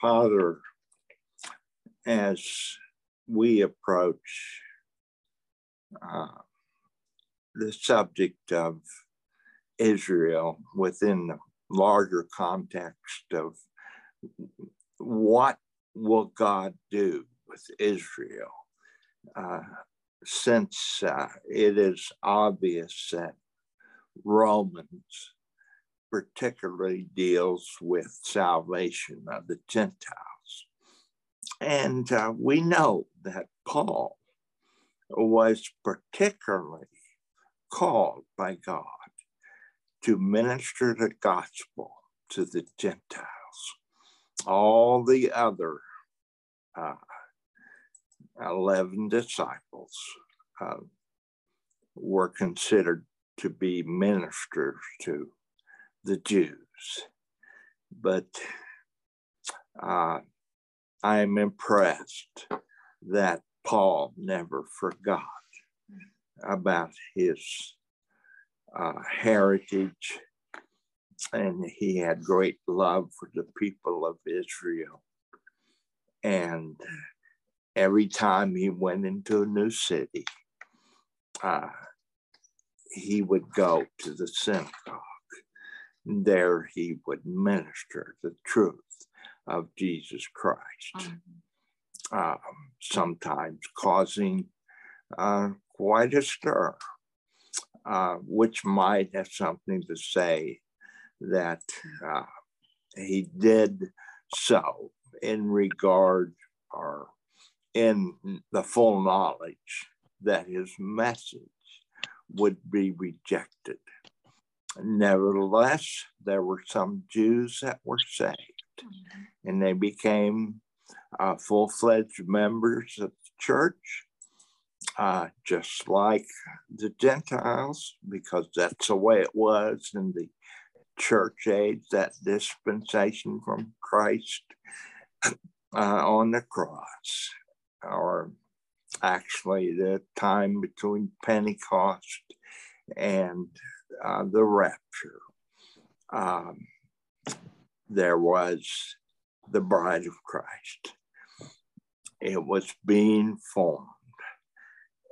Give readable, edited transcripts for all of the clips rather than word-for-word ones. Father, as we approach the subject of Israel within the larger context of what will God do with Israel, since it is obvious that Romans particularly deals with salvation of the Gentiles. And we know that Paul was particularly called by God to minister the gospel to the Gentiles. All the other 11 disciples were considered to be ministers to the Jews. But I am impressed that Paul never forgot about his heritage, and he had great love for the people of Israel. And every time he went into a new city, he would go to the synagogue. There he would minister the truth of Jesus Christ, sometimes causing quite a stir, which might have something to say that he did so in regard or in the full knowledge that his message would be rejected. Nevertheless, there were some Jews that were saved, and they became full-fledged members of the church, just like the Gentiles, because that's the way it was in the church age, that dispensation from Christ on the cross, or actually the time between Pentecost and the rapture. There was the bride of Christ. It was being formed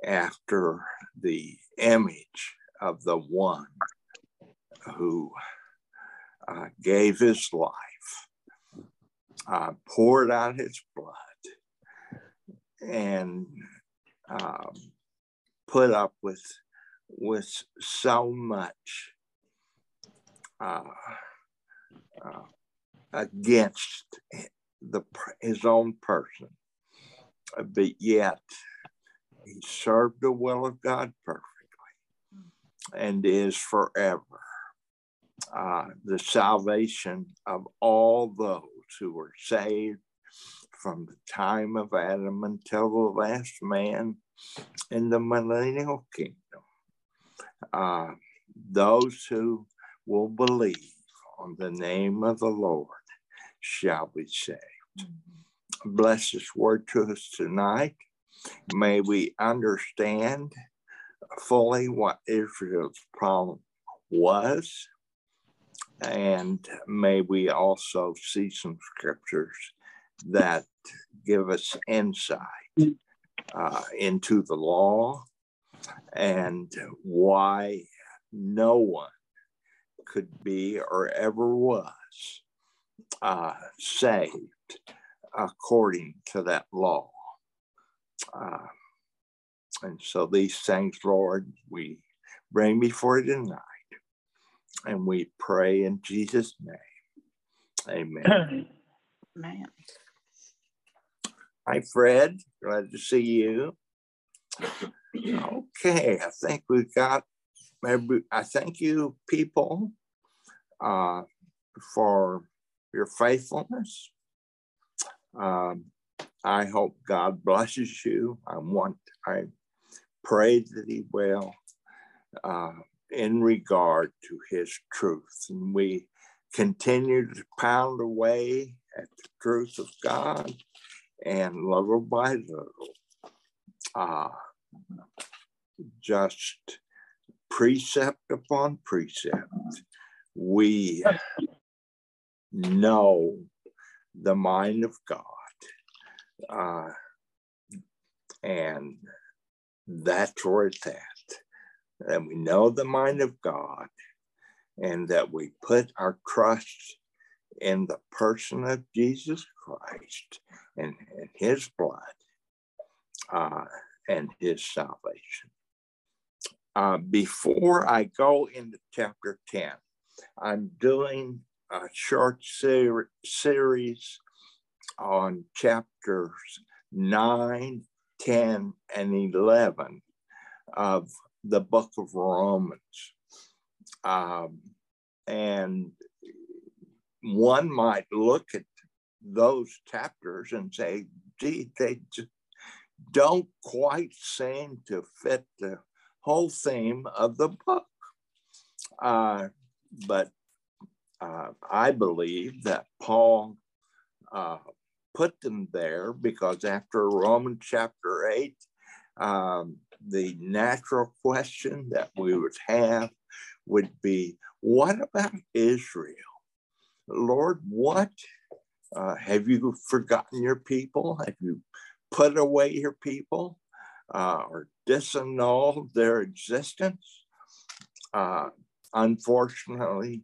after the image of the one who gave his life, poured out his blood, and put up with so much against his own person, but yet he served the will of God perfectly and is forever the salvation of all those who were saved from the time of Adam until the last man in the millennial kingdom. Those who will believe on the name of the Lord shall be saved. Bless this word to us tonight. May we understand fully what Israel's problem was, and may we also see some scriptures that give us insight into the law and why no one could be or ever was saved according to that law. And so these things, Lord, we bring before you tonight, and we pray in Jesus' name. Amen. Amen. Hi, Fred. Glad to see you. Okay, I think we've got, I thank you people for your faithfulness. I hope God blesses you. I pray that he will in regard to his truth. And we continue to pound away at the truth of God, and little by little, just precept upon precept, we know the mind of God. And that's where it's at. And we know the mind of God, and that we put our trust in the person of Jesus Christ and his blood and his salvation. Before I go into chapter 10, I'm doing a short series on chapters 9, 10, and 11 of the book of Romans. And one might look at those chapters and say, gee, they don't quite seem to fit the whole theme of the book. But I believe that Paul put them there because after Romans chapter 8, the natural question that we would have would be, what about Israel? Lord, what? Have you forgotten your people? Have you put away your people or disannulled their existence? Unfortunately,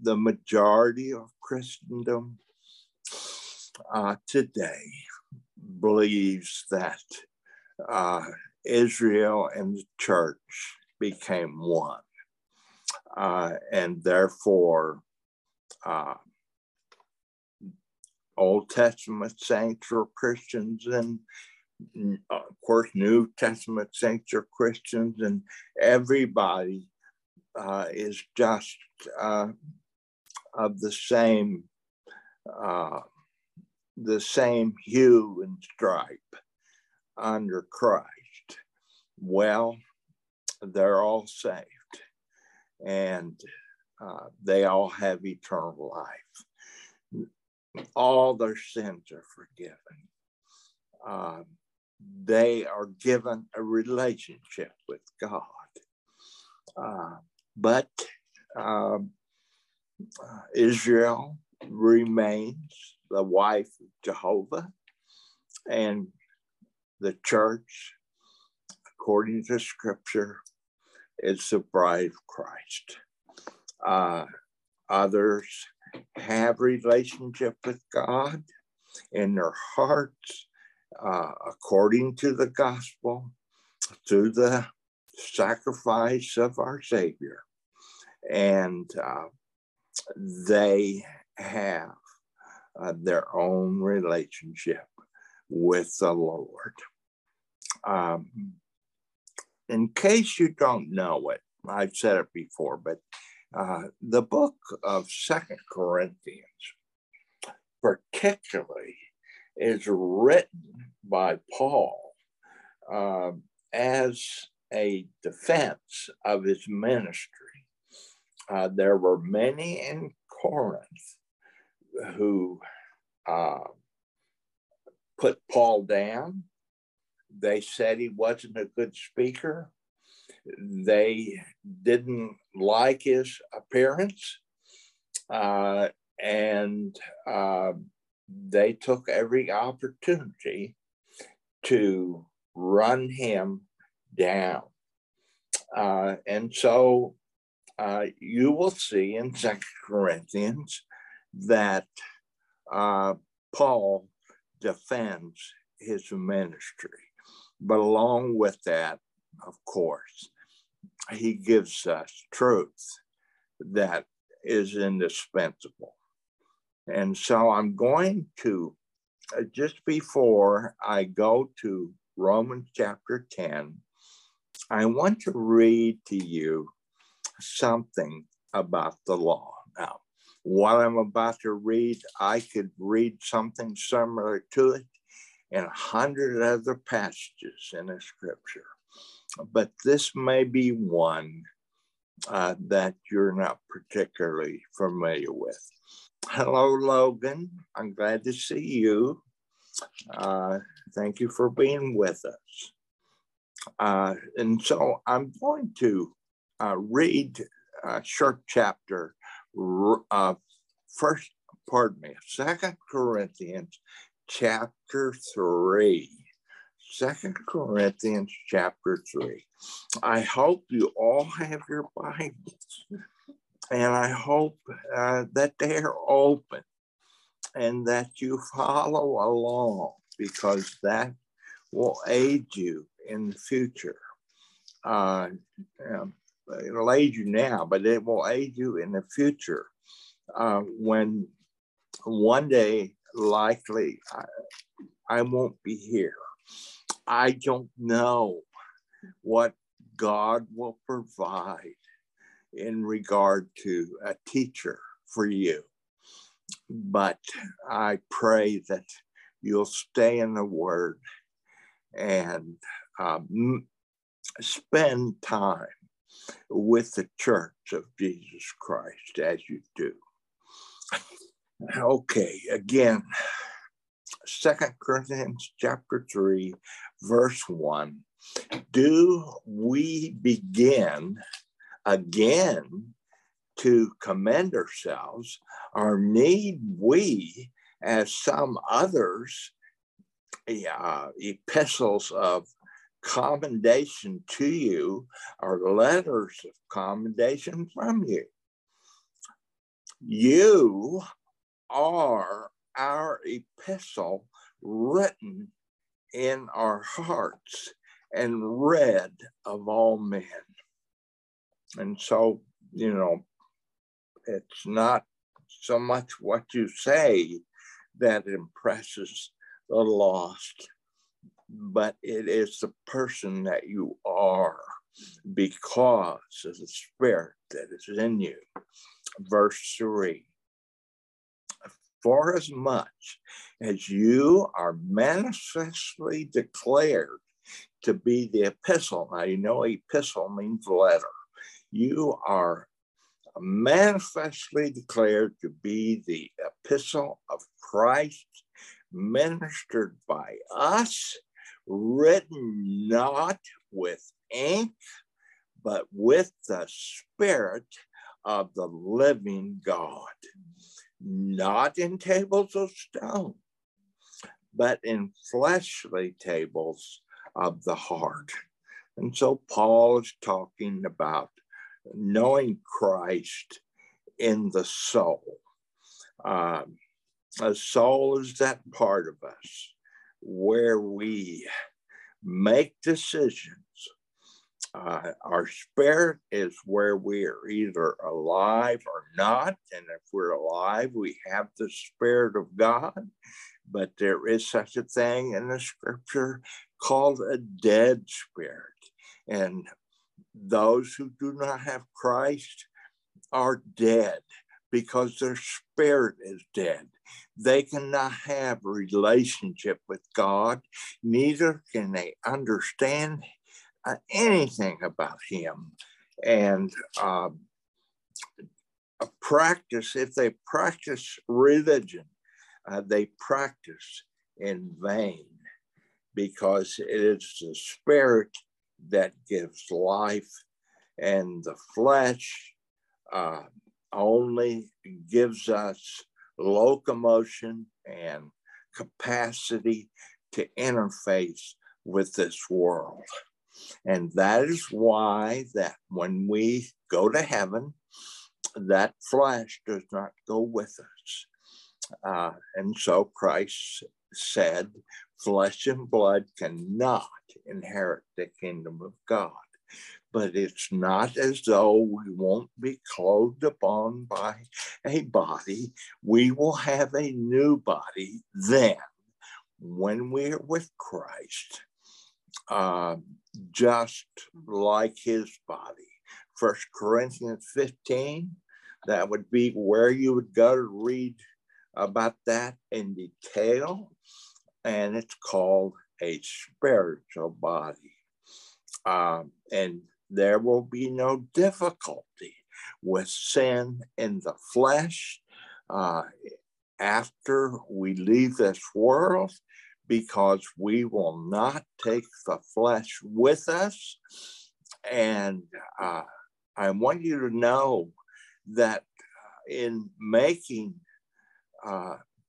the majority of Christendom today believes that Israel and the church became one, and therefore Old Testament saints were Christians, and of course New Testament saints are Christians, and everybody is just of the same hue and stripe under Christ. Well, they're all saved, and they all have eternal life. All their sins are forgiven. They are given a relationship with God. But Israel remains the wife of Jehovah, and the church, according to Scripture, is the bride of Christ. Others have relationship with God in their hearts, according to the gospel, through the sacrifice of our Savior, and they have their own relationship with the Lord. In case you don't know it, I've said it before, but the book of 2 Corinthians particularly is written by Paul as a defense of his ministry. There were many in Corinth who put Paul down. They said he wasn't a good speaker. They didn't like his appearance, and they took every opportunity to run him down. And so you will see in 2 Corinthians that Paul defends his ministry. But along with that, of course, he gives us truth that is indispensable. And so I'm going to, just before I go to Romans chapter 10, I want to read to you something about the law. Now, what I'm about to read, I could read something similar to it in 100 other passages in the Scripture, but this may be one that you're not particularly familiar with. Hello, Logan. I'm glad to see you. Thank you for being with us. And so I'm going to read a short chapter of First pardon me, 2 Corinthians chapter 3. 2 Corinthians chapter 3. I hope you all have your Bibles, and I hope that they're open and that you follow along, because that will aid you in the future. It'll aid you now, but it will aid you in the future when one day likely I won't be here. I don't know what God will provide in regard to a teacher for you, but I pray that you'll stay in the Word and spend time with the Church of Jesus Christ as you do. Okay, again, 2 Corinthians chapter 3, verse 1. Do we begin again to commend ourselves, or need we, as some others, epistles of commendation to you, or letters of commendation from you? You are our epistle, written in our hearts and read of all men. And so, you know, it's not so much what you say that impresses the lost, but it is the person that you are because of the Spirit that is in you. Verse 3. For as much as you are manifestly declared to be the epistle. Now, you know, epistle means letter. You are manifestly declared to be the epistle of Christ, ministered by us, written not with ink, but with the Spirit of the living God, not in tables of stone, but in fleshly tables of the heart. And so Paul is talking about knowing Christ in the soul. A soul is that part of us where we make decisions. Our spirit is where we are either alive or not. And if we're alive, we have the Spirit of God. But there is such a thing in the Scripture called a dead spirit. And those who do not have Christ are dead because their spirit is dead. They cannot have a relationship with God. Neither can they understand anything about Him, and if they practice religion, they practice in vain, because it is the Spirit that gives life, and the flesh only gives us locomotion and capacity to interface with this world. And that is why that when we go to heaven, that flesh does not go with us. And so Christ said, flesh and blood cannot inherit the kingdom of God. But it's not as though we won't be clothed upon by a body. We will have a new body then, when we are with Christ. Just like His body. 1 Corinthians 15, that would be where you would go to read about that in detail, and it's called a spiritual body. And there will be no difficulty with sin in the flesh after we leave this world, because we will not take the flesh with us. And I want you to know that in making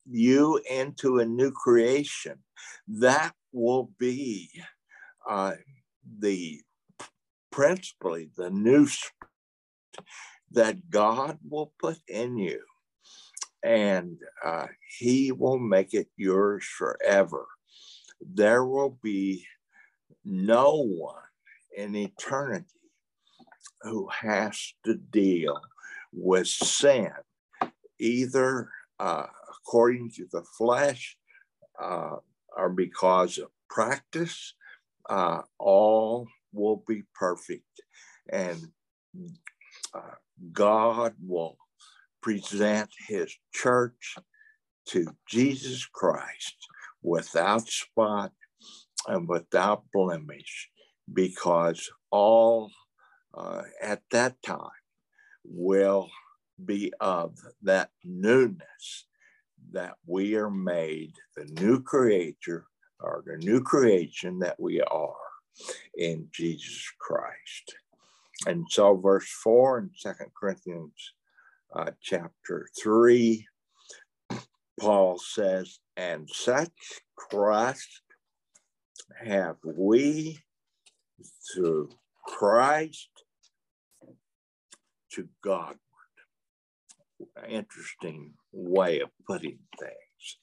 you into a new creation. That will be principally the new that God will put in you, and he will make it yours forever. There will be no one in eternity who has to deal with sin, either according to the flesh or because of practice. All will be perfect, and God will present his church to Jesus Christ without spot and without blemish, because all at that time will be of that newness that we are made, the new creator or the new creation that we are in Jesus Christ. And so verse 4 in 2 Corinthians chapter 3, Paul says, and such Christ have we through Christ to Godward. Interesting way of putting things.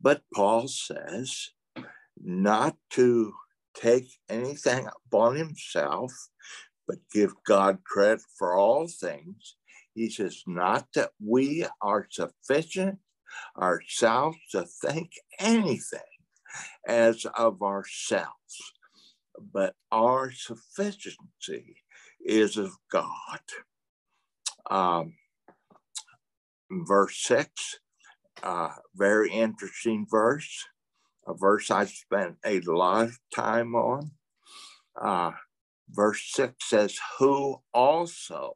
But Paul says not to take anything upon himself, but give God credit for all things. He says, not that we are sufficient ourselves to think anything as of ourselves, but our sufficiency is of God. Verse 6, very interesting verse, a verse I spent a lot of time on. Verse 6 says, who also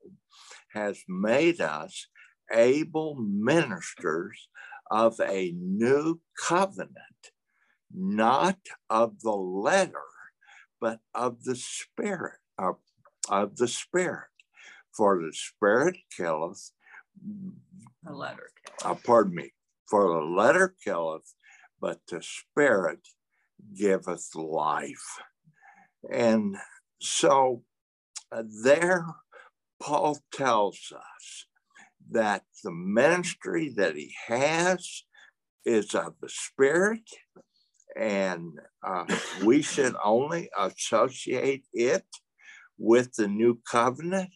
has made us able ministers of a new covenant, not of the letter, but of the Spirit, for the Spirit killeth, the letter killeth. For the letter killeth, but the Spirit giveth life. And so there Paul tells us that the ministry that he has is of the Spirit, and we should only associate it with the new covenant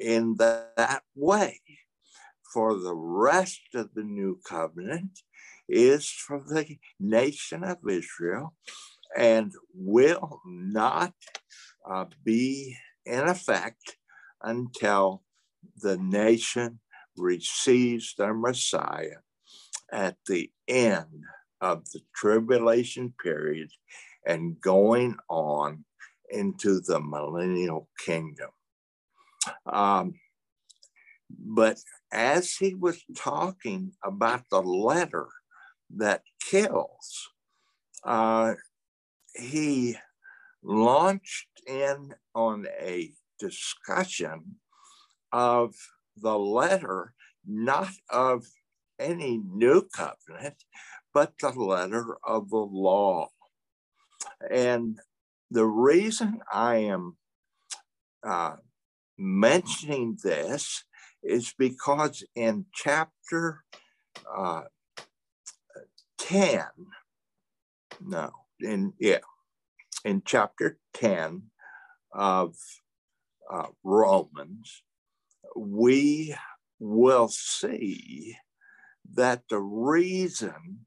in that way. For the rest of the new covenant is for the nation of Israel and will not be in effect until the nation receives their Messiah at the end of the tribulation period and going on into the millennial kingdom. But as he was talking about the letter that kills, he launched in on a discussion of the letter, not of any new covenant, but the letter of the law. And the reason I am mentioning this is because in chapter 10, in chapter 10 of Romans, we will see that the reason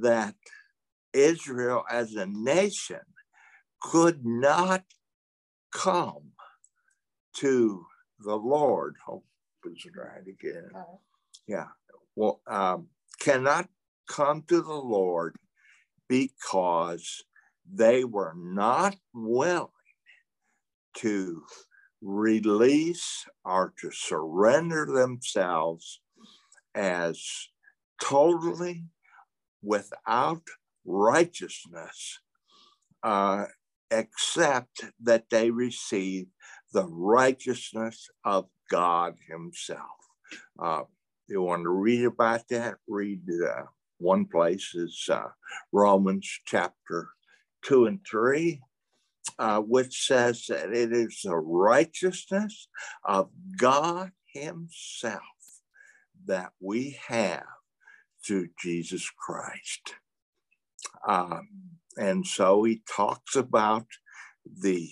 that Israel as a nation could not come to the Lord, cannot come to the Lord because they were not willing to release or to surrender themselves as totally without righteousness, except that they receive the righteousness of God himself. you want to read about that, read one place is Romans chapter 2 and 3, which says that it is the righteousness of God himself that we have through Jesus Christ. And so he talks about the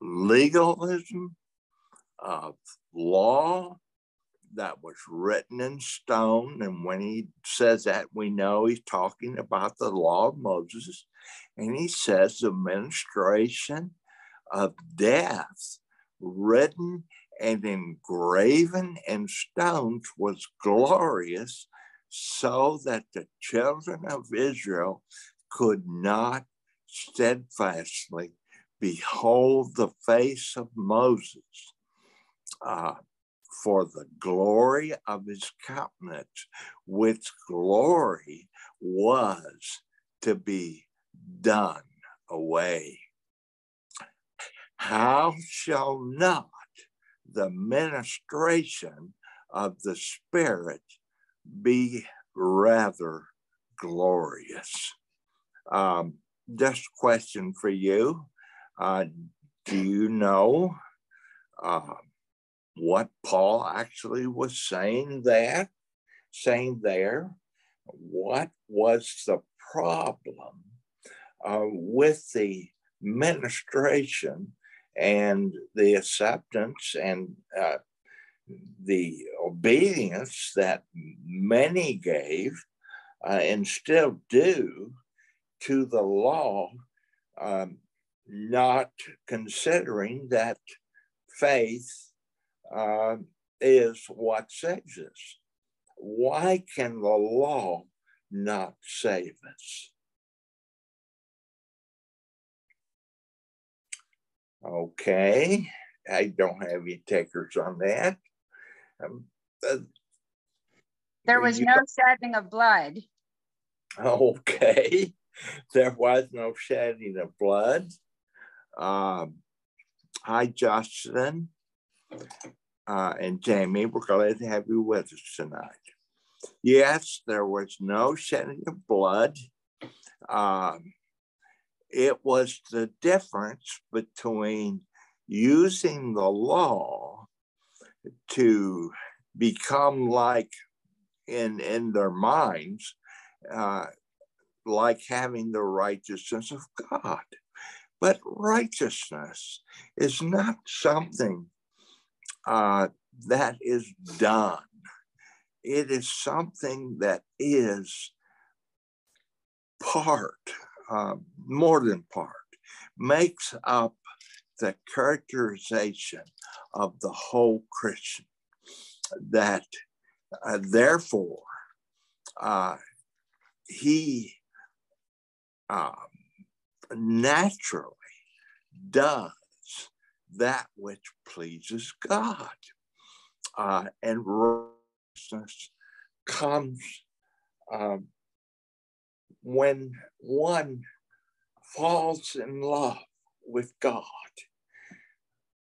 legalism of law that was written in stone. And when he says that, we know he's talking about the law of Moses. And he says the ministration of death written and engraven in stones was glorious, so that the children of Israel could not steadfastly behold the face of Moses, for the glory of his countenance, which glory was to be done away. How shall not the ministration of the Spirit be rather glorious? Just a question for you. Do you know what Paul actually was saying there? What was the problem with the ministration and the acceptance and the obedience that many gave and still do to the law, not considering that faith is what saves us? Why can the law not save us? Okay, I don't have any takers on that. There was no shedding of blood. Okay, there was no shedding of blood. Hi, Justin and Jamie. We're glad to have you with us tonight. Yes, there was no shedding of blood. It was the difference between using the law to become like, in their minds, like having the righteousness of God. But righteousness is not something that is done. It is something that is part, more than part, makes up the characterization of the whole Christian, that therefore he naturally does that which pleases God, and righteousness comes when one falls in love with God,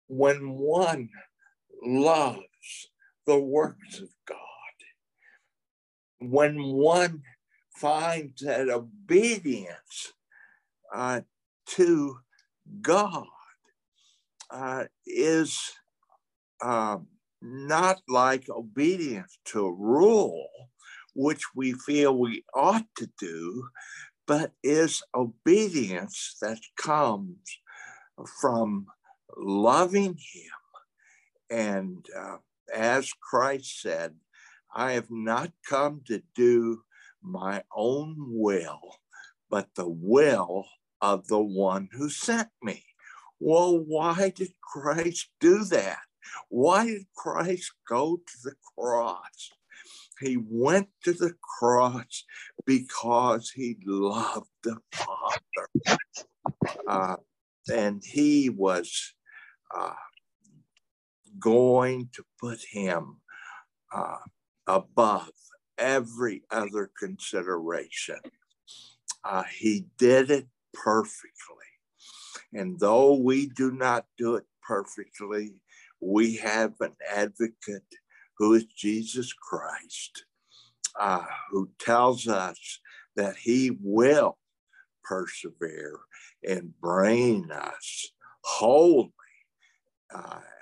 when one loves the works of God, when one finds that obedience to God is not like obedience to a rule, which we feel we ought to do, but is obedience that comes from loving him. And as Christ said, I have not come to do my own will, but the will of the one who sent me. Well, why did Christ do that? Why did Christ go to the cross? He went to the cross because he loved the Father. And he was going to put him above every other consideration. He did it perfectly. And though we do not do it perfectly, we have an advocate who is Jesus Christ, who tells us that he will persevere and bring us wholly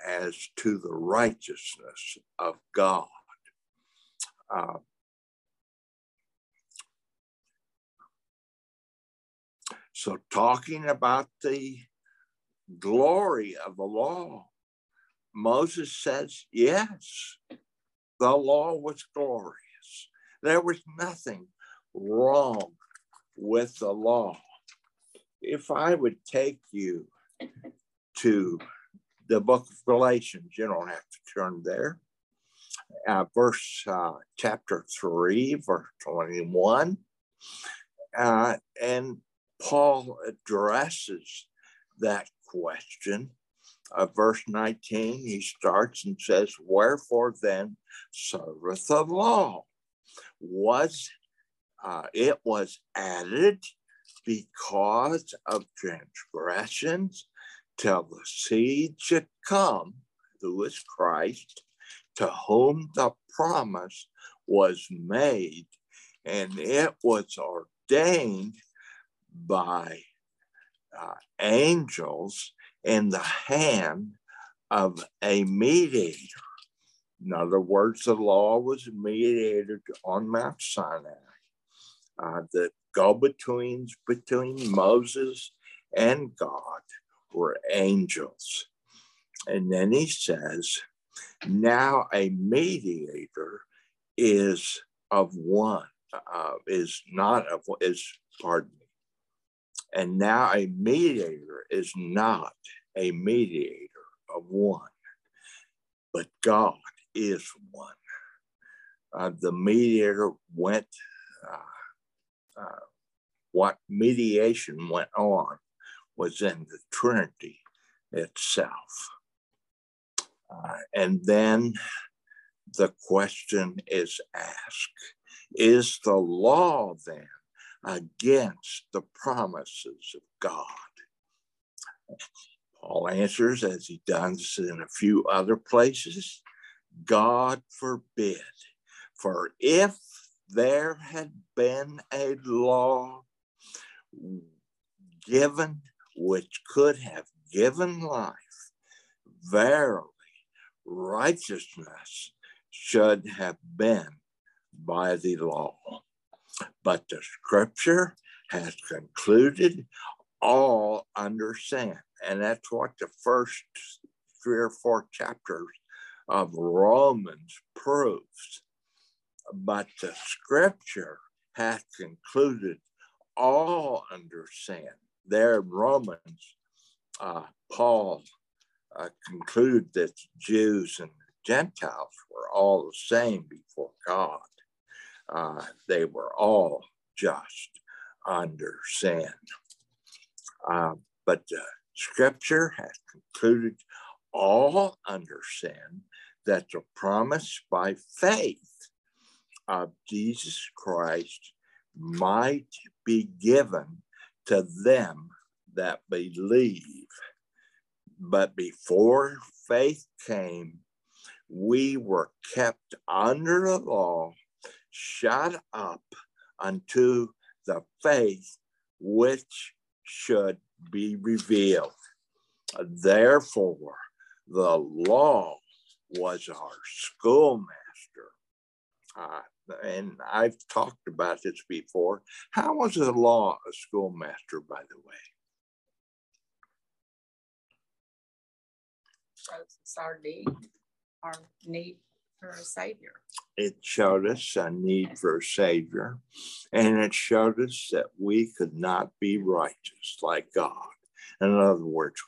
as to the righteousness of God. So talking about the glory of the law, Moses says, yes, the law was glorious. There was nothing wrong with the law. If I would take you to the book of Galatians, you don't have to turn there, chapter 3, verse 21, and Paul addresses that question. Verse 19, he starts and says, wherefore then serveth the law? It was added because of transgressions till the seed should come, who is Christ, to whom the promise was made, and it was ordained by angels in the hand of a mediator. In other words, the law was mediated on Mount Sinai. The go-betweens between Moses and God were angels. And then he says, now a mediator is of one, And now a mediator is not a mediator of one, but God is one. The mediator went, what mediation went on was in the Trinity itself. And then the question is asked, is the law then against the promises of God? Paul answers, as he does in a few other places, God forbid. For if there had been a law given which could have given life, verily righteousness should have been by the law. But the scripture has concluded all under sin. And that's what the first 3 or 4 chapters of Romans proves. But the scripture has concluded all under sin. There in Romans, Paul concluded that Jews and Gentiles were all the same before God. They were all just under sin. But the scripture has concluded all under sin, that the promise by faith of Jesus Christ might be given to them that believe. But before faith came, we were kept under the law, shut up unto the faith which should be revealed. Therefore, the law was our schoolmaster. And I've talked about this before. How was the law a schoolmaster, by the way? Shows us our need for a Savior. It showed us a need for a Savior, and it showed us that we could not be righteous like God. In other words,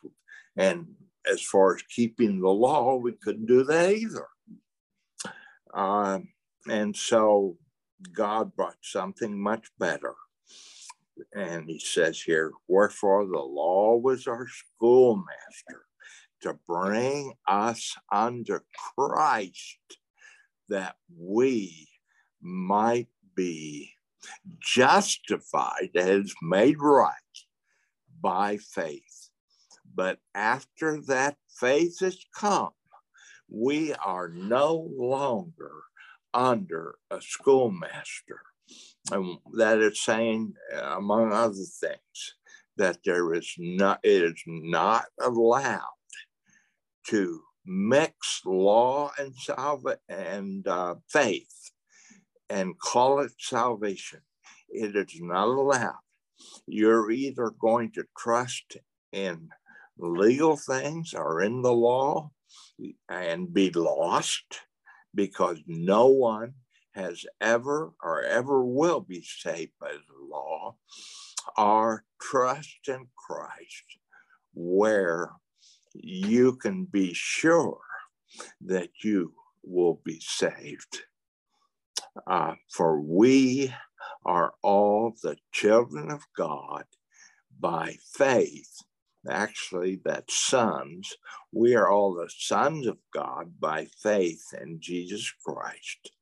and as far as keeping the law, we couldn't do that either. And so God brought something much better. And he says here, wherefore the law was our schoolmaster to bring us unto Christ, that we might be justified, as made right, by faith. But after that faith has come, we are no longer under a schoolmaster. And that is saying, among other things, that it is not allowed to mix law and faith and call it salvation. It is not allowed. You're either going to trust in legal things or in the law and be lost, because no one has ever or ever will be saved by the law, or trust in Christ, where you can be sure that you will be saved. For we are all the children of God by faith. Actually, that's sons. We are all the sons of God by faith in Jesus Christ.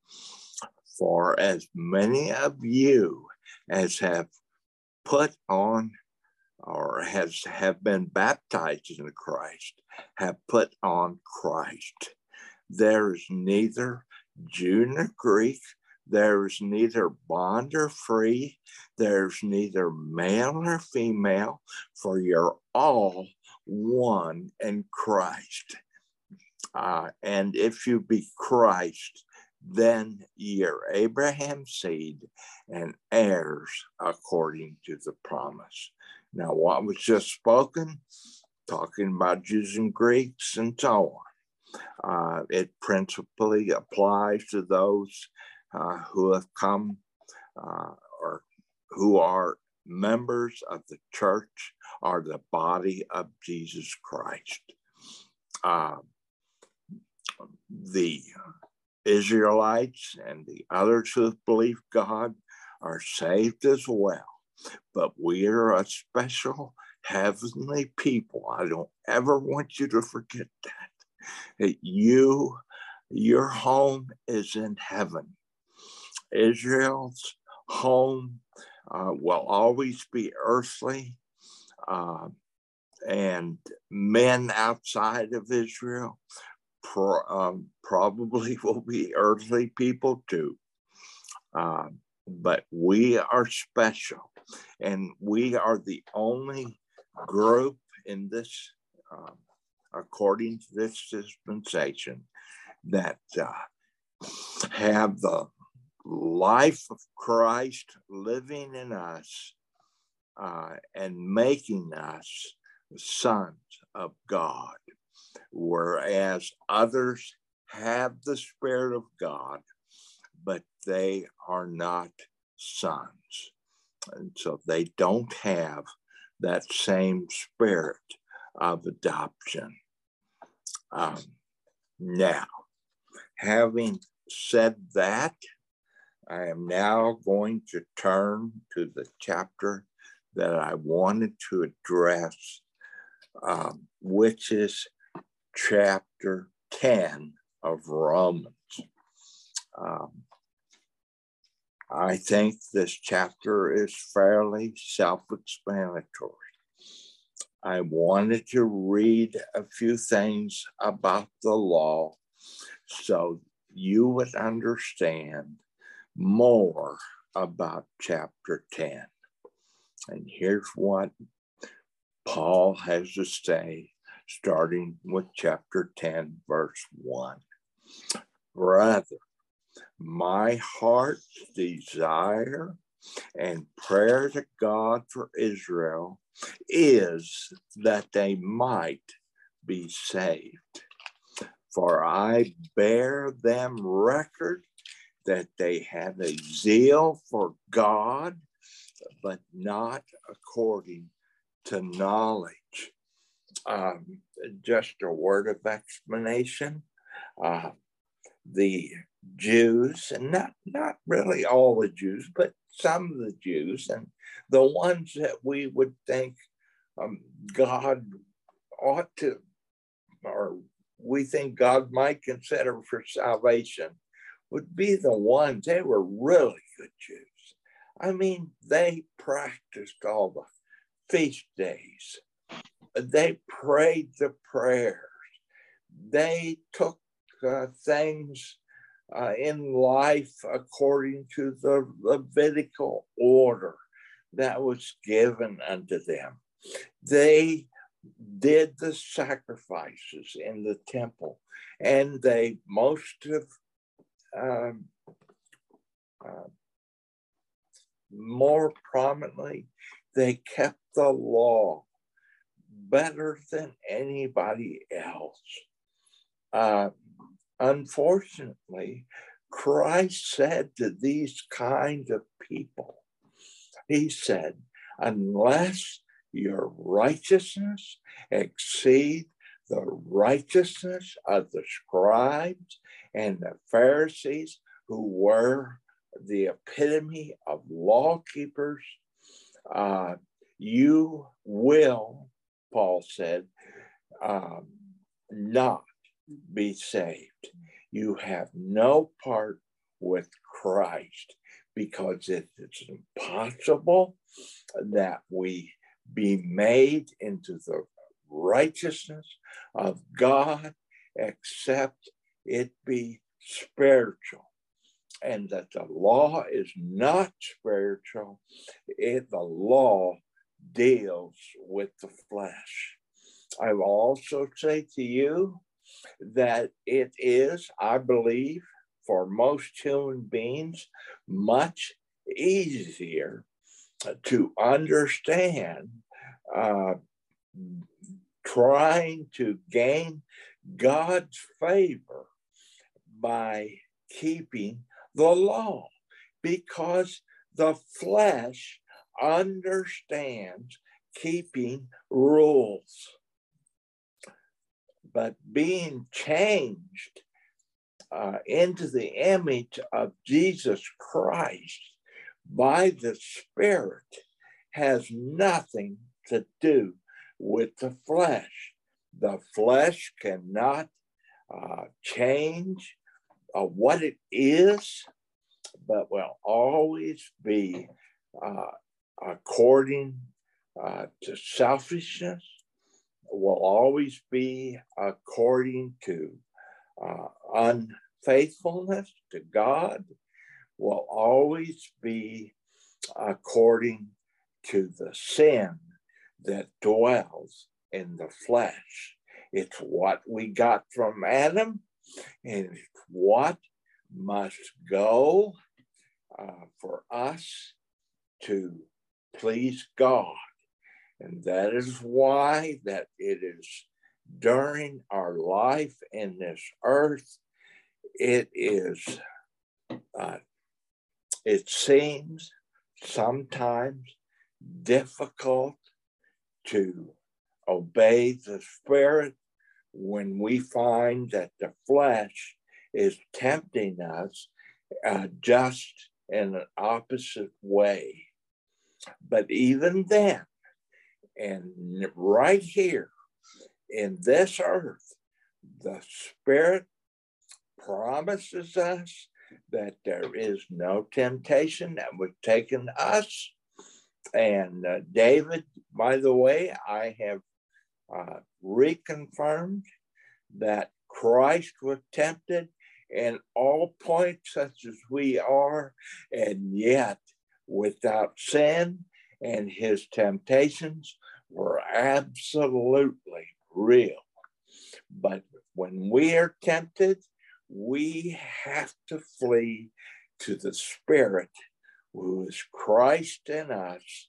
For as many of you as have put on or have been baptized into Christ, have put on Christ. There is neither Jew nor Greek. There is neither bond or free. There's neither male nor female, for you're all one in Christ. And if you be Christ, then you're Abraham's seed and heirs according to the promise. Now, what was just spoken, talking about Jews and Greeks and so on, it principally applies to those who have come or who are members of the church or the body of Jesus Christ. The Israelites and the others who have believed God are saved as well. But we are a special heavenly people. I don't ever want you to forget that. Your home is in heaven. Israel's home will always be earthly, and men outside of Israel probably will be earthly people too. But we are special, and we are the only group in this, according to this dispensation, that have the life of Christ living in us and making us sons of God, whereas others have the Spirit of God, but they are not sons. And so they don't have that same spirit of adoption. Now, having said that, I am now going to turn to the chapter that I wanted to address, which is chapter 10 of Romans. I think this chapter is fairly self-explanatory. I wanted to read a few things about the law so you would understand more about chapter 10. And here's what Paul has to say, starting with chapter 10, verse 1. Brother, my heart's desire and prayer to God for Israel is that they might be saved. For I bear them record that they had a zeal for God, but not according to knowledge. Just a word of explanation. The Jews, and not really all the Jews, but some of the Jews, and the ones that we would think God ought to, or we think God might consider for salvation, would be the ones. They were really good Jews. I mean, they practiced all the feast days. They prayed the prayers. They took things in life according to the Levitical order that was given unto them. They did the sacrifices in the temple, and they more prominently, they kept the law better than anybody else. Unfortunately, Christ said to these kind of people, he said, unless your righteousness exceed the righteousness of the scribes and the Pharisees, who were the epitome of law keepers, you will, Paul said, not be saved. You have no part with Christ, because it is impossible that we be made into the righteousness of God, except it be spiritual, and that the law is not spiritual. The law deals with the flesh. I will also say to you that it is, I believe, for most human beings, much easier to understand trying to gain God's favor by keeping the law, because the flesh understands keeping rules. But being changed into the image of Jesus Christ by the Spirit has nothing to do with the flesh. The flesh cannot change what it is, but will always be according to selfishness, will always be according to unfaithfulness to God, will always be according to the sin that dwells in the flesh. It's what we got from Adam, and it's what must go for us to please God. And that is why that it is during our life in this earth, it is, it seems sometimes difficult to obey the Spirit when we find that the flesh is tempting us just in an opposite way. But even then, and right here in this earth, the Spirit promises us that there is no temptation that would take us. And David, by the way, I have reconfirmed that Christ was tempted in all points such as we are, and yet without sin, and his temptations were absolutely real. But when we are tempted, we have to flee to the Spirit, who is Christ in us,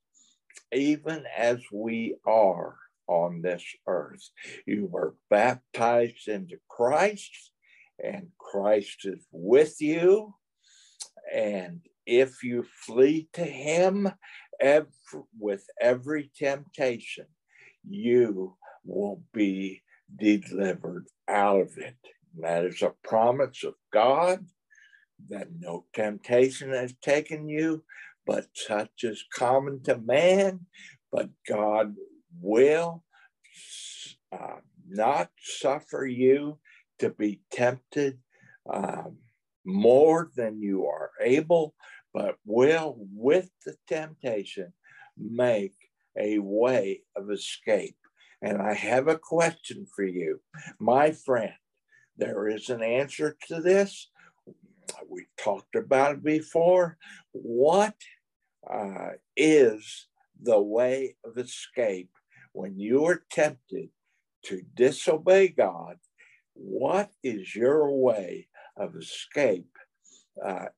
even as we are on this earth. You were baptized into Christ, and Christ is with you. And if you flee to him with every temptation, you will be delivered out of it. That is a promise of God, that no temptation has taken you, but such is common to man. But God will not suffer you to be tempted more than you are able, but will, with the temptation, make a way of escape And I have a question for you, my friend. There is an answer to this. We've talked about it before. What is the way of escape when you are tempted to disobey God? What is your way of escape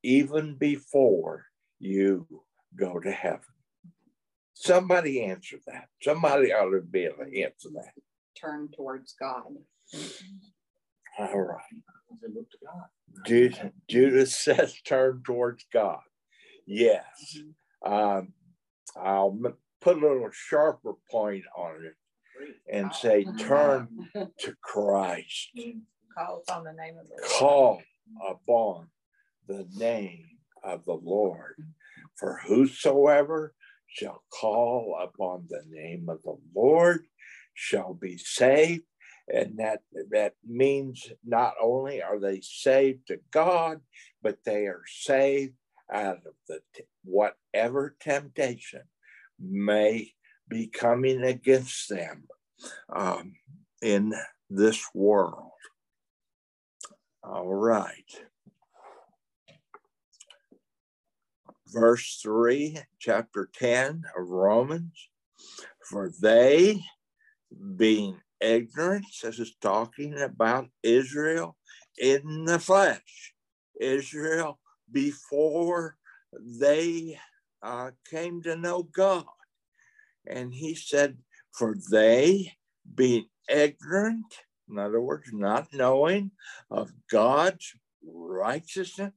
even before you go to heaven? Somebody answer that. Somebody ought to be able to answer that. Turn towards God. All right. Look to God. Judas says turn towards God. Yes. I'll put a little sharper point on it and say turn to Christ. Call upon the name of the Lord. Call upon the name of the Lord. For whosoever shall call upon the name of the Lord shall be saved. And that means not only are they saved to God, but they are saved out of the whatever temptation may be coming against them in this world. All right. Verse 3, chapter 10 of Romans. For they, being ignorance, this is talking about Israel in the flesh. Israel before they came to know God. And he said, for they being ignorant, in other words, not knowing of God's righteousness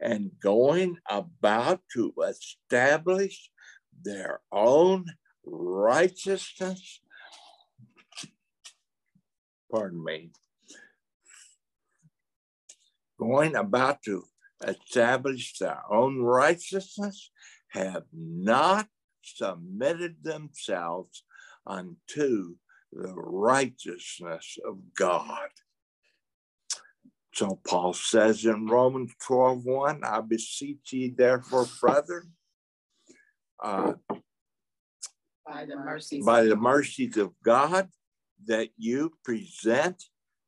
and going about to establish their own righteousness, going about to establish their own righteousness, have not submitted themselves unto the righteousness of God. So Paul says in Romans 12:1, I beseech ye therefore, brethren, by the mercies of God, that you present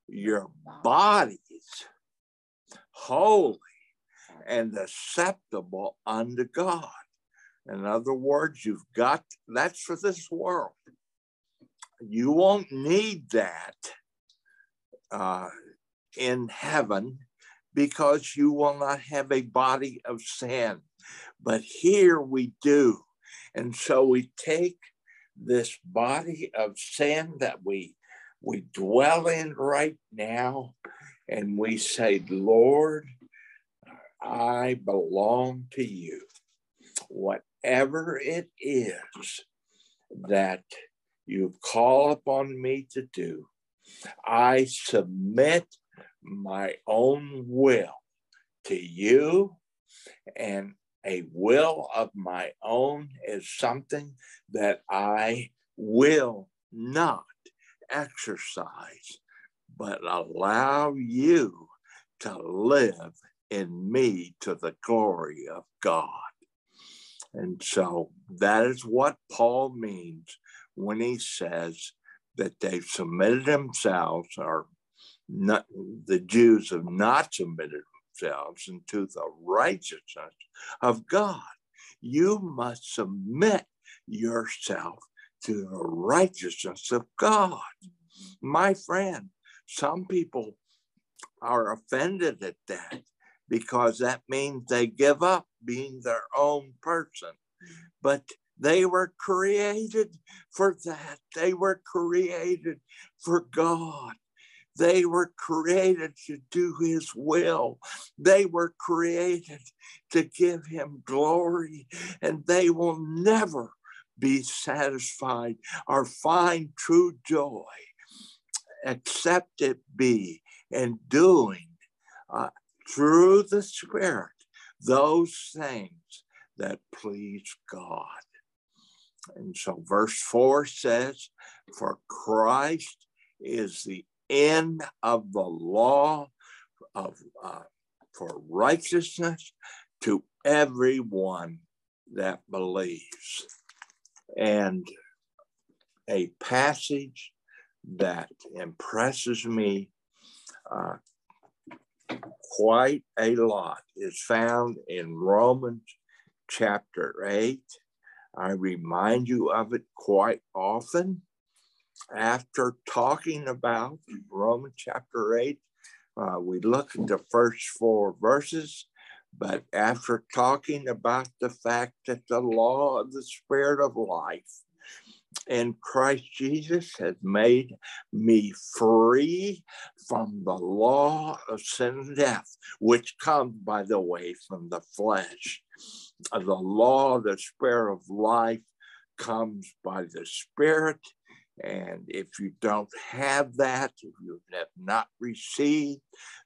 your bodies holy and acceptable unto God. In other words, you've got, that's for this world. You won't need that in heaven because you will not have a body of sin. But here we do. And so we take this body of sin that we dwell in right now, and we say, Lord, I belong to you. Whatever it is that you call upon me to do, I submit my own will to you, and a will of my own is something that I will not exercise, but allow you to live in me to the glory of God. And so that is what Paul means when he says that they've submitted themselves, or not, the Jews have not submitted themselves into the righteousness of God. You must submit yourself to the righteousness of God. My friend, some people are offended at that because that means they give up being their own person. But they were created for that. They were created for God. They were created to do his will. They were created to give him glory, and they will never be satisfied or find true joy except it be in doing through the Spirit those things that please God. And so verse 4 says, for Christ is the end of the law of for righteousness to everyone that believes. And a passage that impresses me quite a lot is found in Romans chapter 8. I remind you of it quite often. After talking about Romans chapter 8, we look at the first 4 verses, but after talking about the fact that the law of the Spirit of life in Christ Jesus has made me free from the law of sin and death, which comes, by the way, from the flesh. The law of the Spirit of life comes by the Spirit. And if you don't have that, if you have not received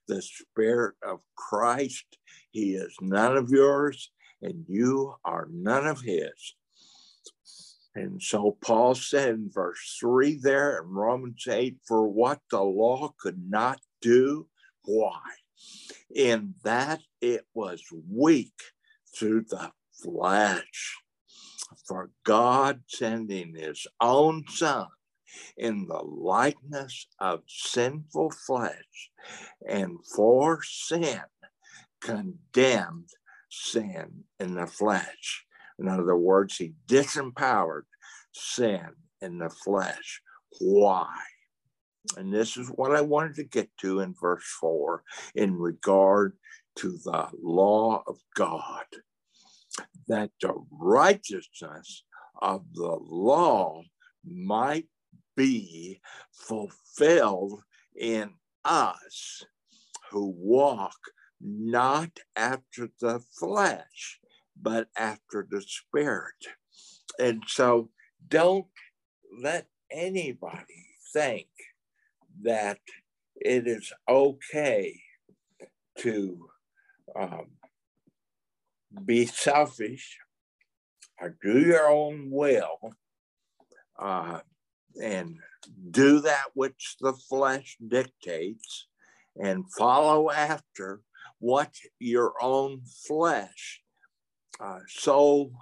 the Spirit of Christ, He is none of yours, and you are none of His. And so Paul said in verse 3 there in Romans 8, for what the law could not do, why? In that it was weak through the flesh. For God sending His own Son in the likeness of sinful flesh, and for sin, condemned sin in the flesh. In other words, He disempowered sin in the flesh. Why? And this is what I wanted to get to in verse 4 in regard to the law of God, that the righteousness of the law might be fulfilled in us who walk not after the flesh, but after the Spirit. And so don't let anybody think that it is okay to be selfish or do your own will and do that which the flesh dictates and follow after what your own flesh so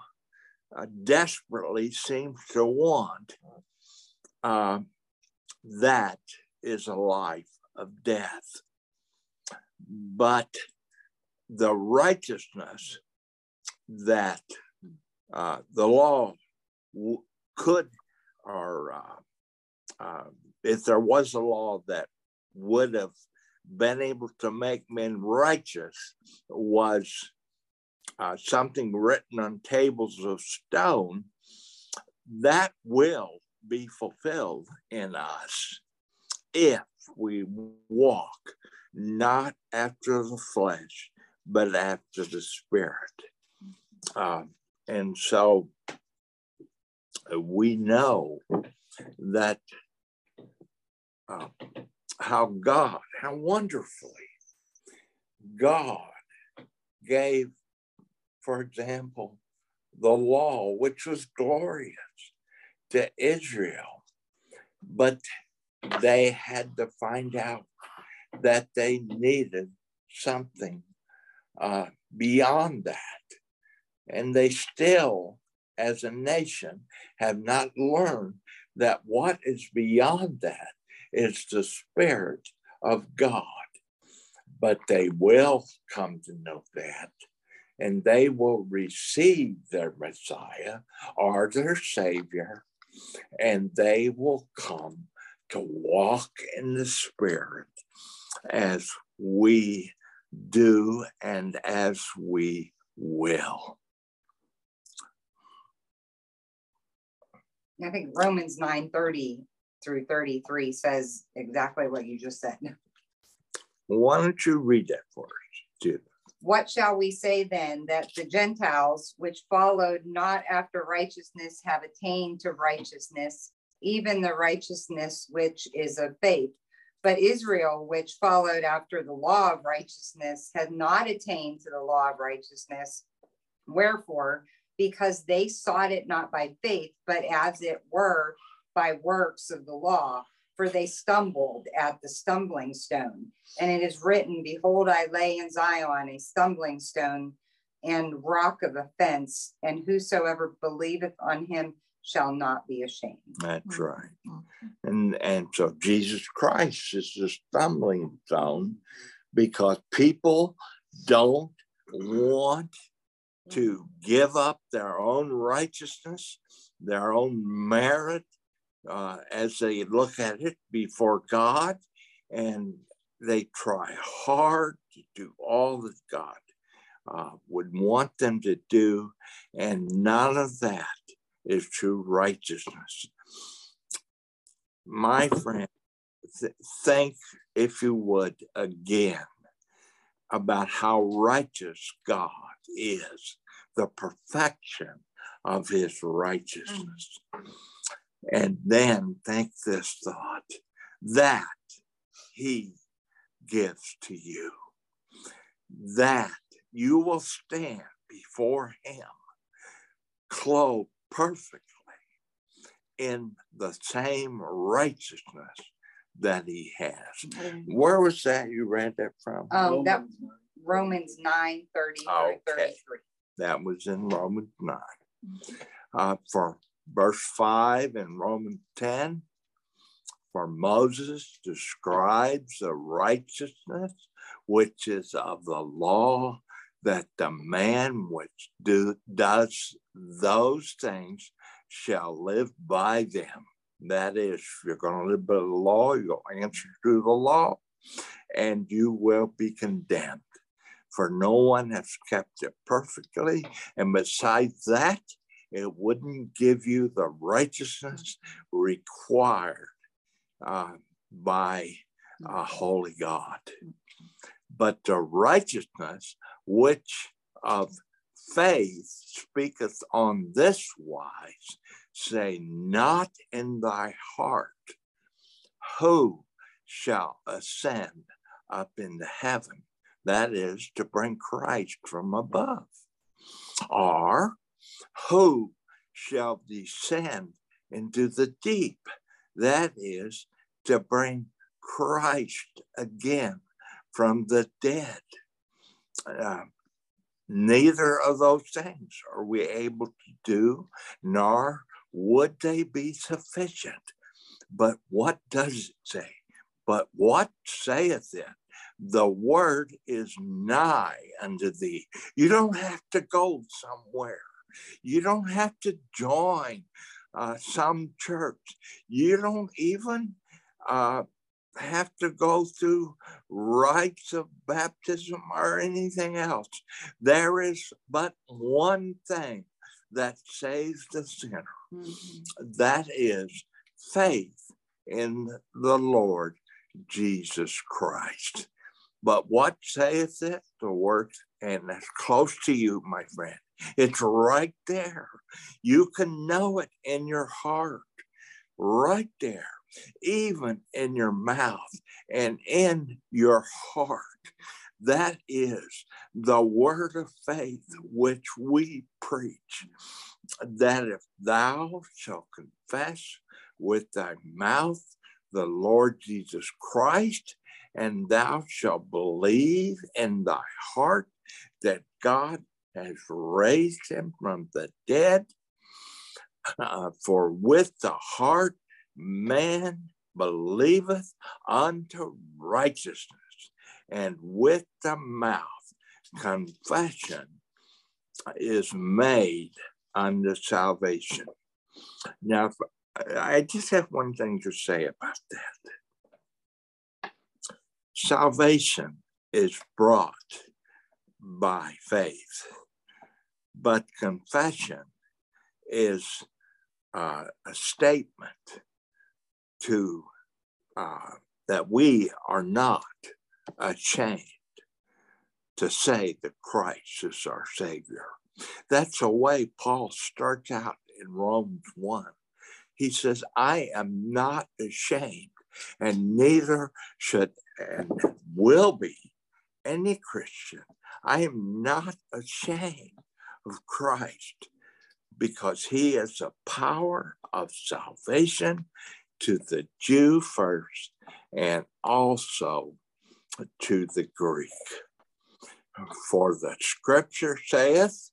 desperately seems to want. That is a life of death. But the righteousness that the law if there was a law that would have been able to make men righteous, was something written on tables of stone, that will be fulfilled in us if we walk not after the flesh, but after the Spirit. And so we know that how wonderfully God gave, for example, the law, which was glorious to Israel, but they had to find out that they needed something beyond that. And they still, as a nation, have not learned that what is beyond that is the Spirit of God. But they will come to know that, and they will receive their Messiah or their Savior, and they will come to walk in the Spirit as we do and as we will. I think Romans 9:30 through 33 says exactly what you just said. Why don't you read that for us, Judith? What shall we say then, that the Gentiles, which followed not after righteousness, have attained to righteousness, even the righteousness which is of faith? But Israel, which followed after the law of righteousness, had not attained to the law of righteousness. Wherefore, because they sought it not by faith, but as it were by works of the law, for they stumbled at the stumbling stone. And it is written, behold, I lay in Zion a stumbling stone and rock of offense, and whosoever believeth on him shall not be ashamed. That's right. And so Jesus Christ is the stumbling stone because people don't want to give up their own righteousness, their own merit as they look at it before God, and they try hard to do all that God would want them to do, and none of that is true righteousness. My friend, think, if you would, again about how righteous God is, the perfection of his righteousness. And then think this thought, that he gives to you, that you will stand before him clothed perfectly in the same righteousness that he has. Where was that you read that from? That was Romans 9, 30 okay. 33. That was in Romans 9. For verse 5 in Romans 10, for Moses describes the righteousness which is of the law, that the man which does those things shall live by them. That is, if you're going to live by the law, you'll answer to the law, and you will be condemned. For no one has kept it perfectly, and besides that, it wouldn't give you the righteousness required by a holy God. But the righteousness which of faith speaketh on this wise, say not in thy heart, who shall ascend up into heaven? That is, to bring Christ from above. Or, who shall descend into the deep? That is, to bring Christ again from the dead. Neither of those things are we able to do, nor would they be sufficient. But what does it say? But what saith it? The word is nigh unto thee. You don't have to go somewhere. You don't have to join some church. You don't even have to go through rites of baptism or anything else. There is but one thing that saves the sinner. That is faith in the Lord Jesus Christ. But what saith it? The word, and that's close to you, my friend. It's right there. You can know it in your heart, right there, even in your mouth and in your heart. That is the word of faith which we preach, that if thou shalt confess with thy mouth the Lord Jesus Christ, and thou shalt believe in thy heart that God has raised him from the dead, for with the heart man believeth unto righteousness, and with the mouth confession is made unto salvation. Now, I just have one thing to say about that. Salvation is brought by faith, but confession is a statement to that we are not ashamed to say that Christ is our Savior. That's the way Paul starts out in Romans 1. He says, I am not ashamed, and neither should and will be any Christian. I am not ashamed of Christ, because he is the power of salvation to the Jew first, and also to the Greek. For the scripture saith,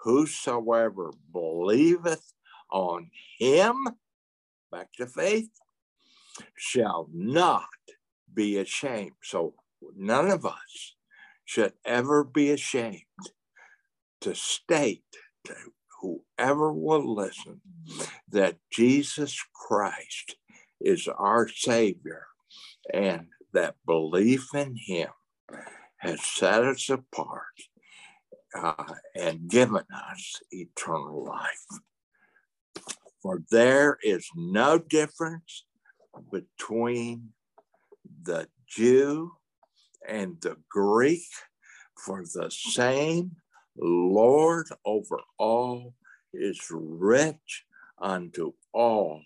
whosoever believeth on him, back to faith, shall not be ashamed. So none of us should ever be ashamed to state to whoever will listen that Jesus Christ is our Savior, and that belief in him has set us apart and given us eternal life. For there is no difference between the Jew and the Greek, for the same Lord over all is rich unto all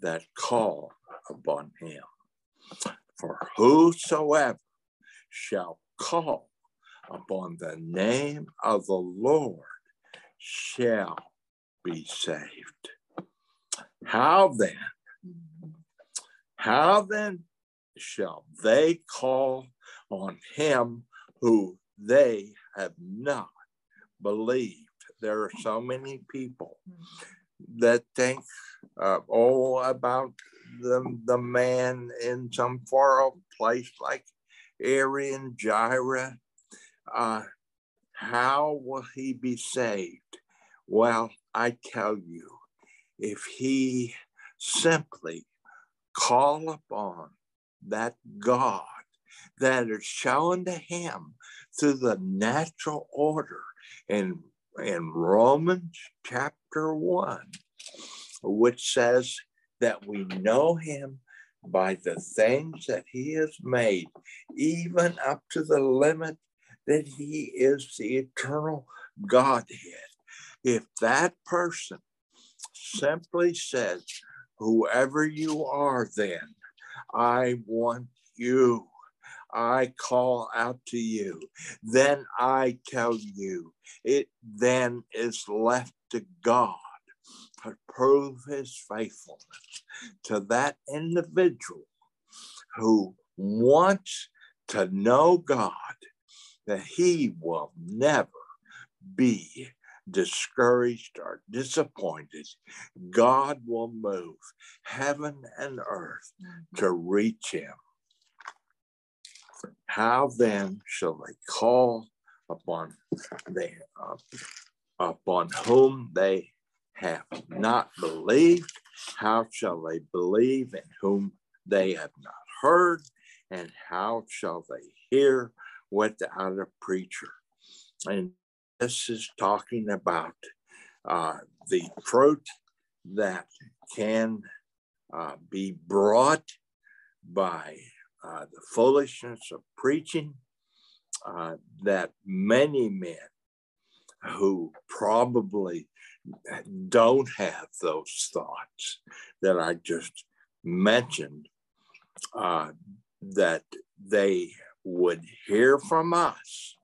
that call upon him. For whosoever shall call upon the name of the Lord shall be saved. How then shall they call on him who they have not believed? There are so many people that think all about the man in some far off place like Aaron and Jireh. How will he be saved? Well, I tell you, if he simply call upon that God that is shown to him through the natural order in Romans chapter 1, which says that we know him by the things that he has made, even up to the limit that he is the eternal Godhead. If that person simply says, whoever you are, then I want you, I call out to you, then I tell you, it then is left to God to prove his faithfulness to that individual who wants to know God, that he will never be discouraged or disappointed. God will move heaven and earth to reach him. How then shall they call upon whom they have not believed? How shall they believe in whom they have not heard? And how shall they hear without a preacher? And this is talking about the fruit that can be brought by the foolishness of preaching, that many men who probably don't have those thoughts that I just mentioned, that they would hear from us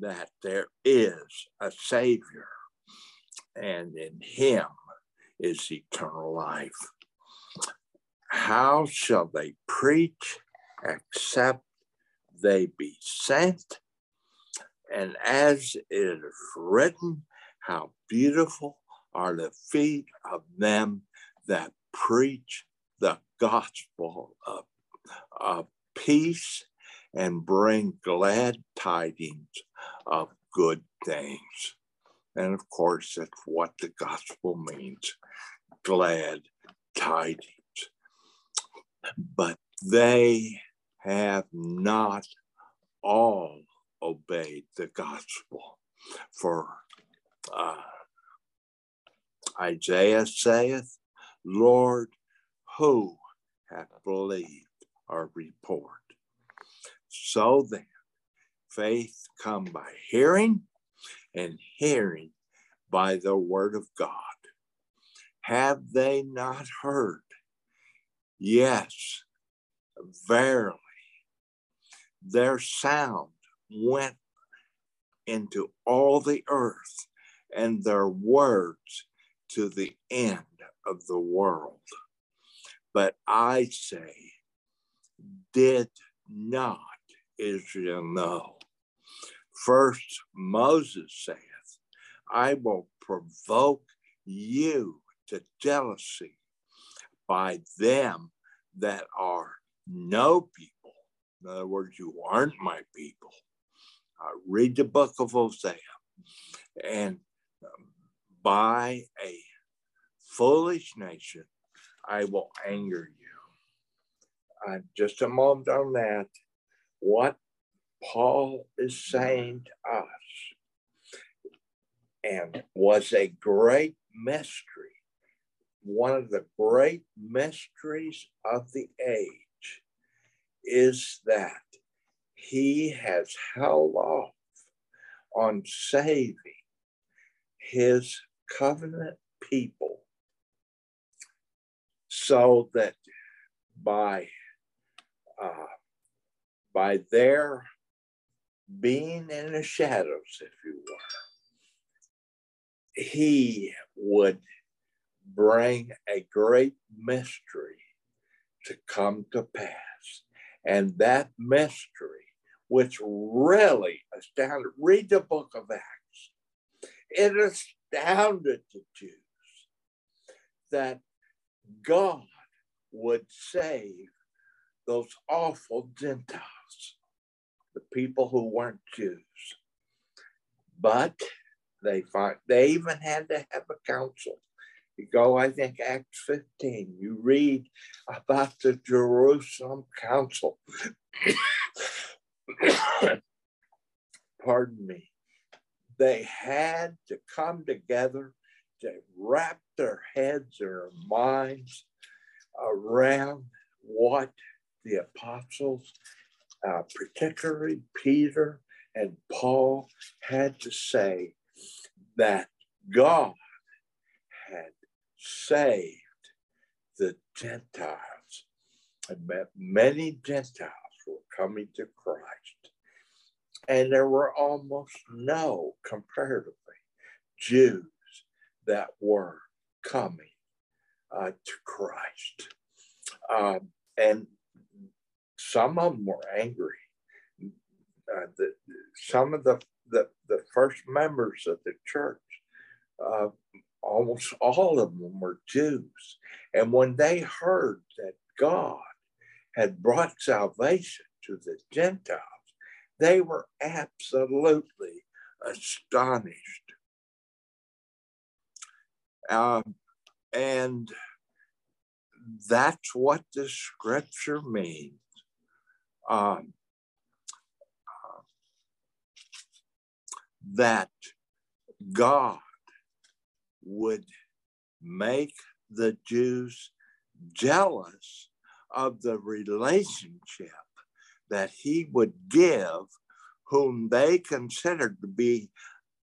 that there is a Savior, and in him is eternal life. How shall they preach except they be sent? And as it is written, how beautiful are the feet of them that preach the gospel of peace and bring glad tidings of good things. And of course, that's what the gospel means, glad tidings. But they have not all obeyed the gospel. For Isaiah saith, Lord, who hath believed our report? So then, faith come by hearing, and hearing by the word of God. Have they not heard? Yes, verily, their sound went into all the earth, and their words to the end of the world. But I say, did not Israel know? First Moses saith, I will provoke you to jealousy by them that are no people. In other words, you aren't my people. Read the book of Hosea. And by a foolish nation, I will anger you. Just a moment on that. What Paul is saying to us, and was a great mystery, one of the great mysteries of the age, is that he has held off on saving his covenant people so that by their being in the shadows, if you will, he would bring a great mystery to come to pass. And that mystery, which really astounded, read the book of Acts. It astounded the Jews that God would save those awful Gentiles, the people who weren't Jews. But they even had to have a council. You go, I think, Acts 15, you read about the Jerusalem Council. Pardon me. They had to come together to wrap their heads or minds around what the apostles, particularly Peter and Paul, had to say, that God had saved the Gentiles, and many Gentiles were coming to Christ. And there were almost no, comparatively, Jews that were coming to Christ. And some of them were angry. Some of the first members of the church, almost all of them were Jews. And when they heard that God had brought salvation to the Gentiles, they were absolutely astonished. And that's what the scripture means. That God would make the Jews jealous of the relationship that he would give whom they considered to be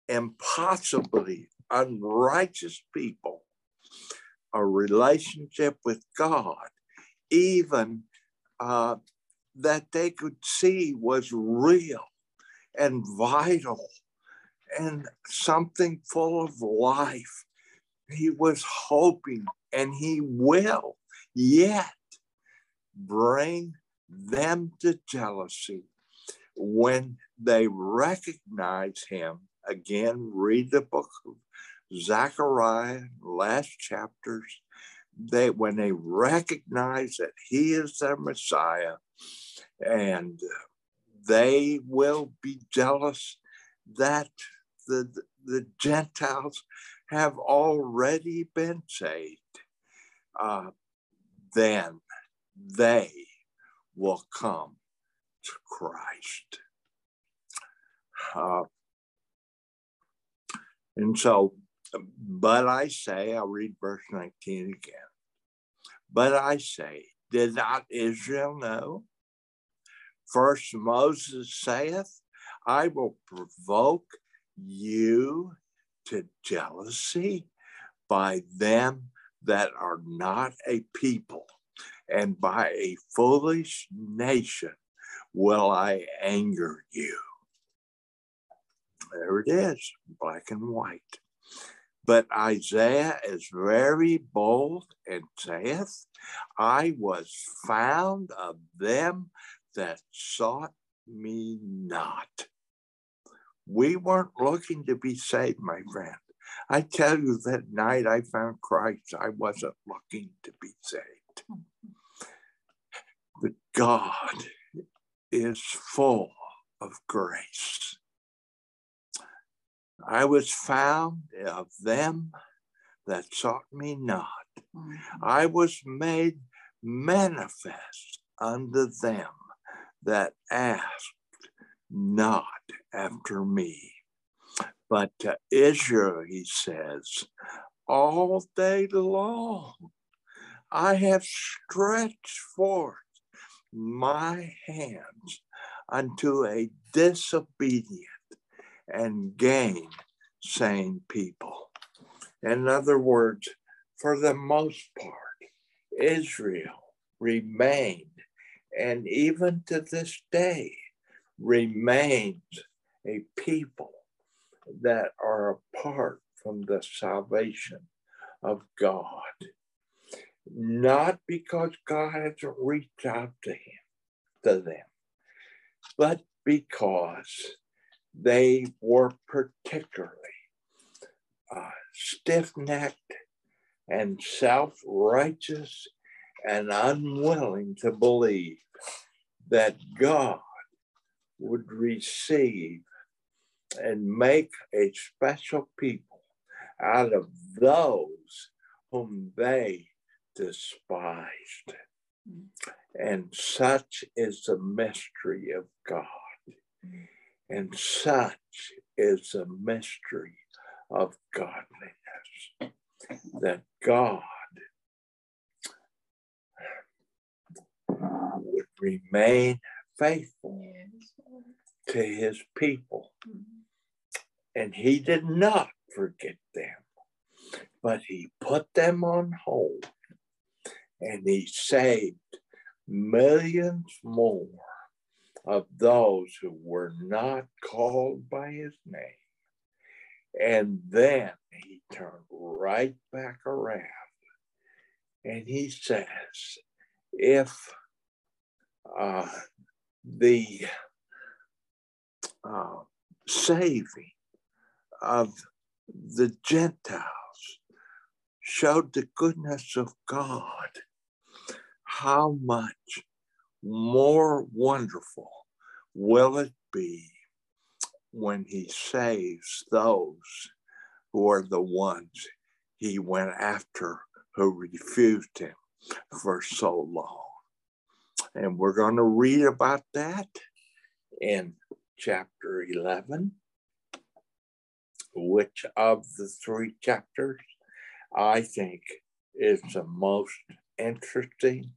impossibly unrighteous people, a relationship with God, even that they could see was real and vital and something full of life. He was hoping, and he will yet bring them to jealousy when they recognize him. Again, read the book of Zechariah, last chapters. When they recognize that he is their Messiah, and they will be jealous that the Gentiles have already been saved, then they will come to Christ. And so, but I say, I'll read verse 19 again. But I say, did not Israel know? First Moses saith, I will provoke you to jealousy by them that are not a people, and by a foolish nation will I anger you. There it is, black and white. But Isaiah is very bold and saith, I was found of them that sought me not. We weren't looking to be saved, my friend. I tell you, that night I found Christ, I wasn't looking to be saved. But God is full of grace. I was found of them that sought me not. I was made manifest unto them that asked not after me. But to Israel, he says, all day long I have stretched forth my hands unto a disobedient and gainsaying people. In other words, for the most part, Israel remained, and even to this day, remains a people that are apart from the salvation of God. Not because God hasn't reached out to them, but because they were particularly stiff-necked and self-righteous and unwilling to believe that God would receive and make a special people out of those whom they despised. And such is the mystery of God. And such is the mystery of godliness, that God would remain faithful to his people. And he did not forget them, but he put them on hold, and he saved millions more of those who were not called by his name. And then he turned right back around, and he says, if the saving of the Gentiles showed the goodness of God, how much more wonderful will it be when he saves those who are the ones he went after, who refused him for so long. And we're going to read about that in chapter 11, which of the three chapters I think is the most interesting.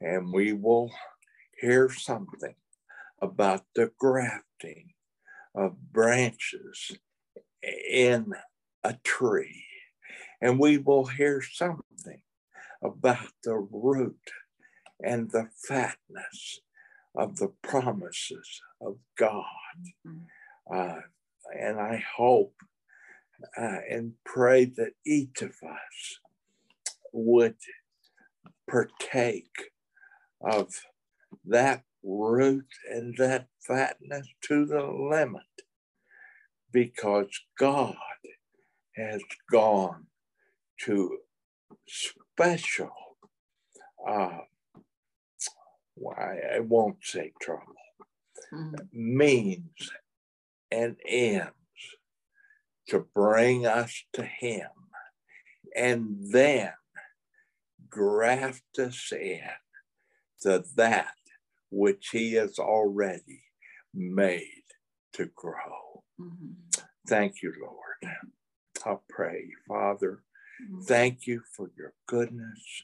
And we will hear something about the grafting of branches in a tree. And we will hear something about the root and the fatness of the promises of God. And I hope and pray that each of us would partake of that root and that fatness to the limit, because God has gone to special, I won't say trouble, means and ends to bring us to him, and then graft us in to that which he has already made to grow. Thank you, Lord. I'll pray. Father, thank you for your goodness.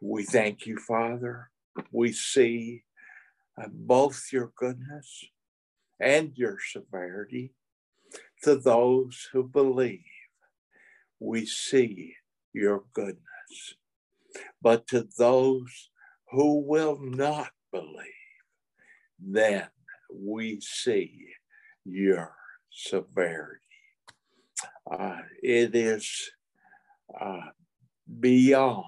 We thank you, Father. We see both your goodness and your severity to those who believe. We see your goodness. But to those who will not believe, then we see your severity. It is beyond,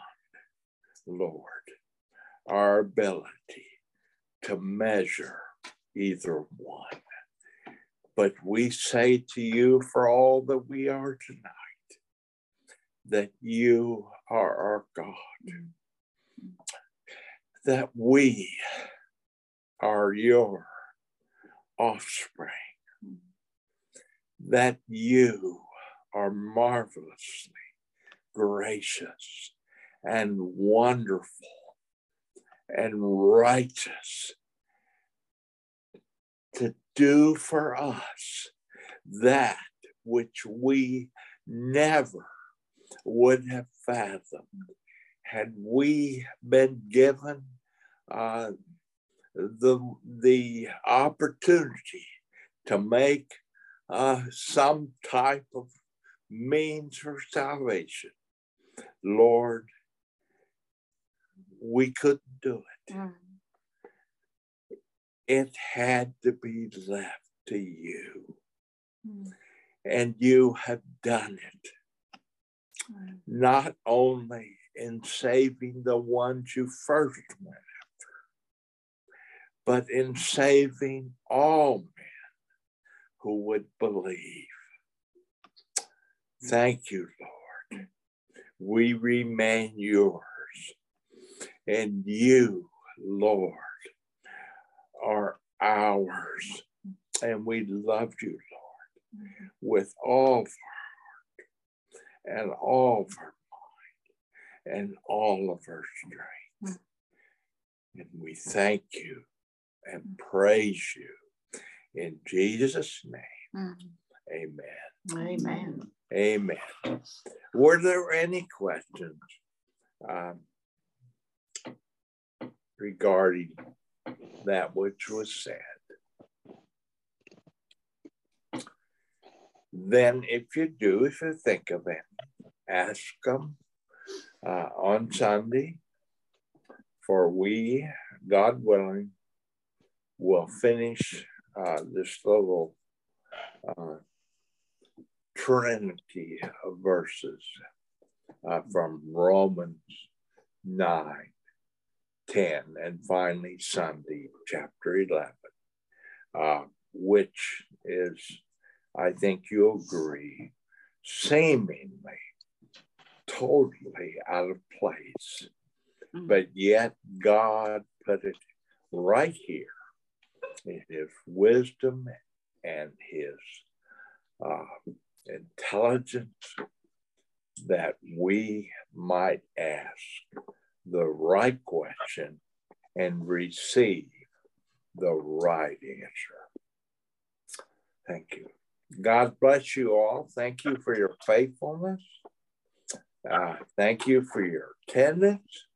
Lord, our ability to measure either one. But we say to you, for all that we are tonight, that you are our God, that we are your offspring, that you are marvelously gracious and wonderful and righteous, to do for us that which we never would have fathomed had we been given the opportunity to make some type of means for salvation. Lord, we couldn't do it. It had to be left to you. And you have done it. Not only in saving the ones you first went after, but in saving all men who would believe. Thank you, Lord. We remain yours. And you, Lord, are ours. And we love you, Lord, with all of our heart and all of our mind and all of our strength. And we thank you and praise you in Jesus' name. Amen. Amen. Amen. Were there any questions regarding that which was said? Then if you do, if you think of them, ask them on Sunday, for we, God willing, will finish this little trinity of verses from Romans 9, 10, and finally Sunday, chapter 11, which is, I think you agree, seemingly totally out of place, but yet God put it right here in His wisdom and His intelligence, that we might ask the right question and receive the right answer. Thank you. God bless you all. Thank you for your faithfulness. Thank you for your attendance.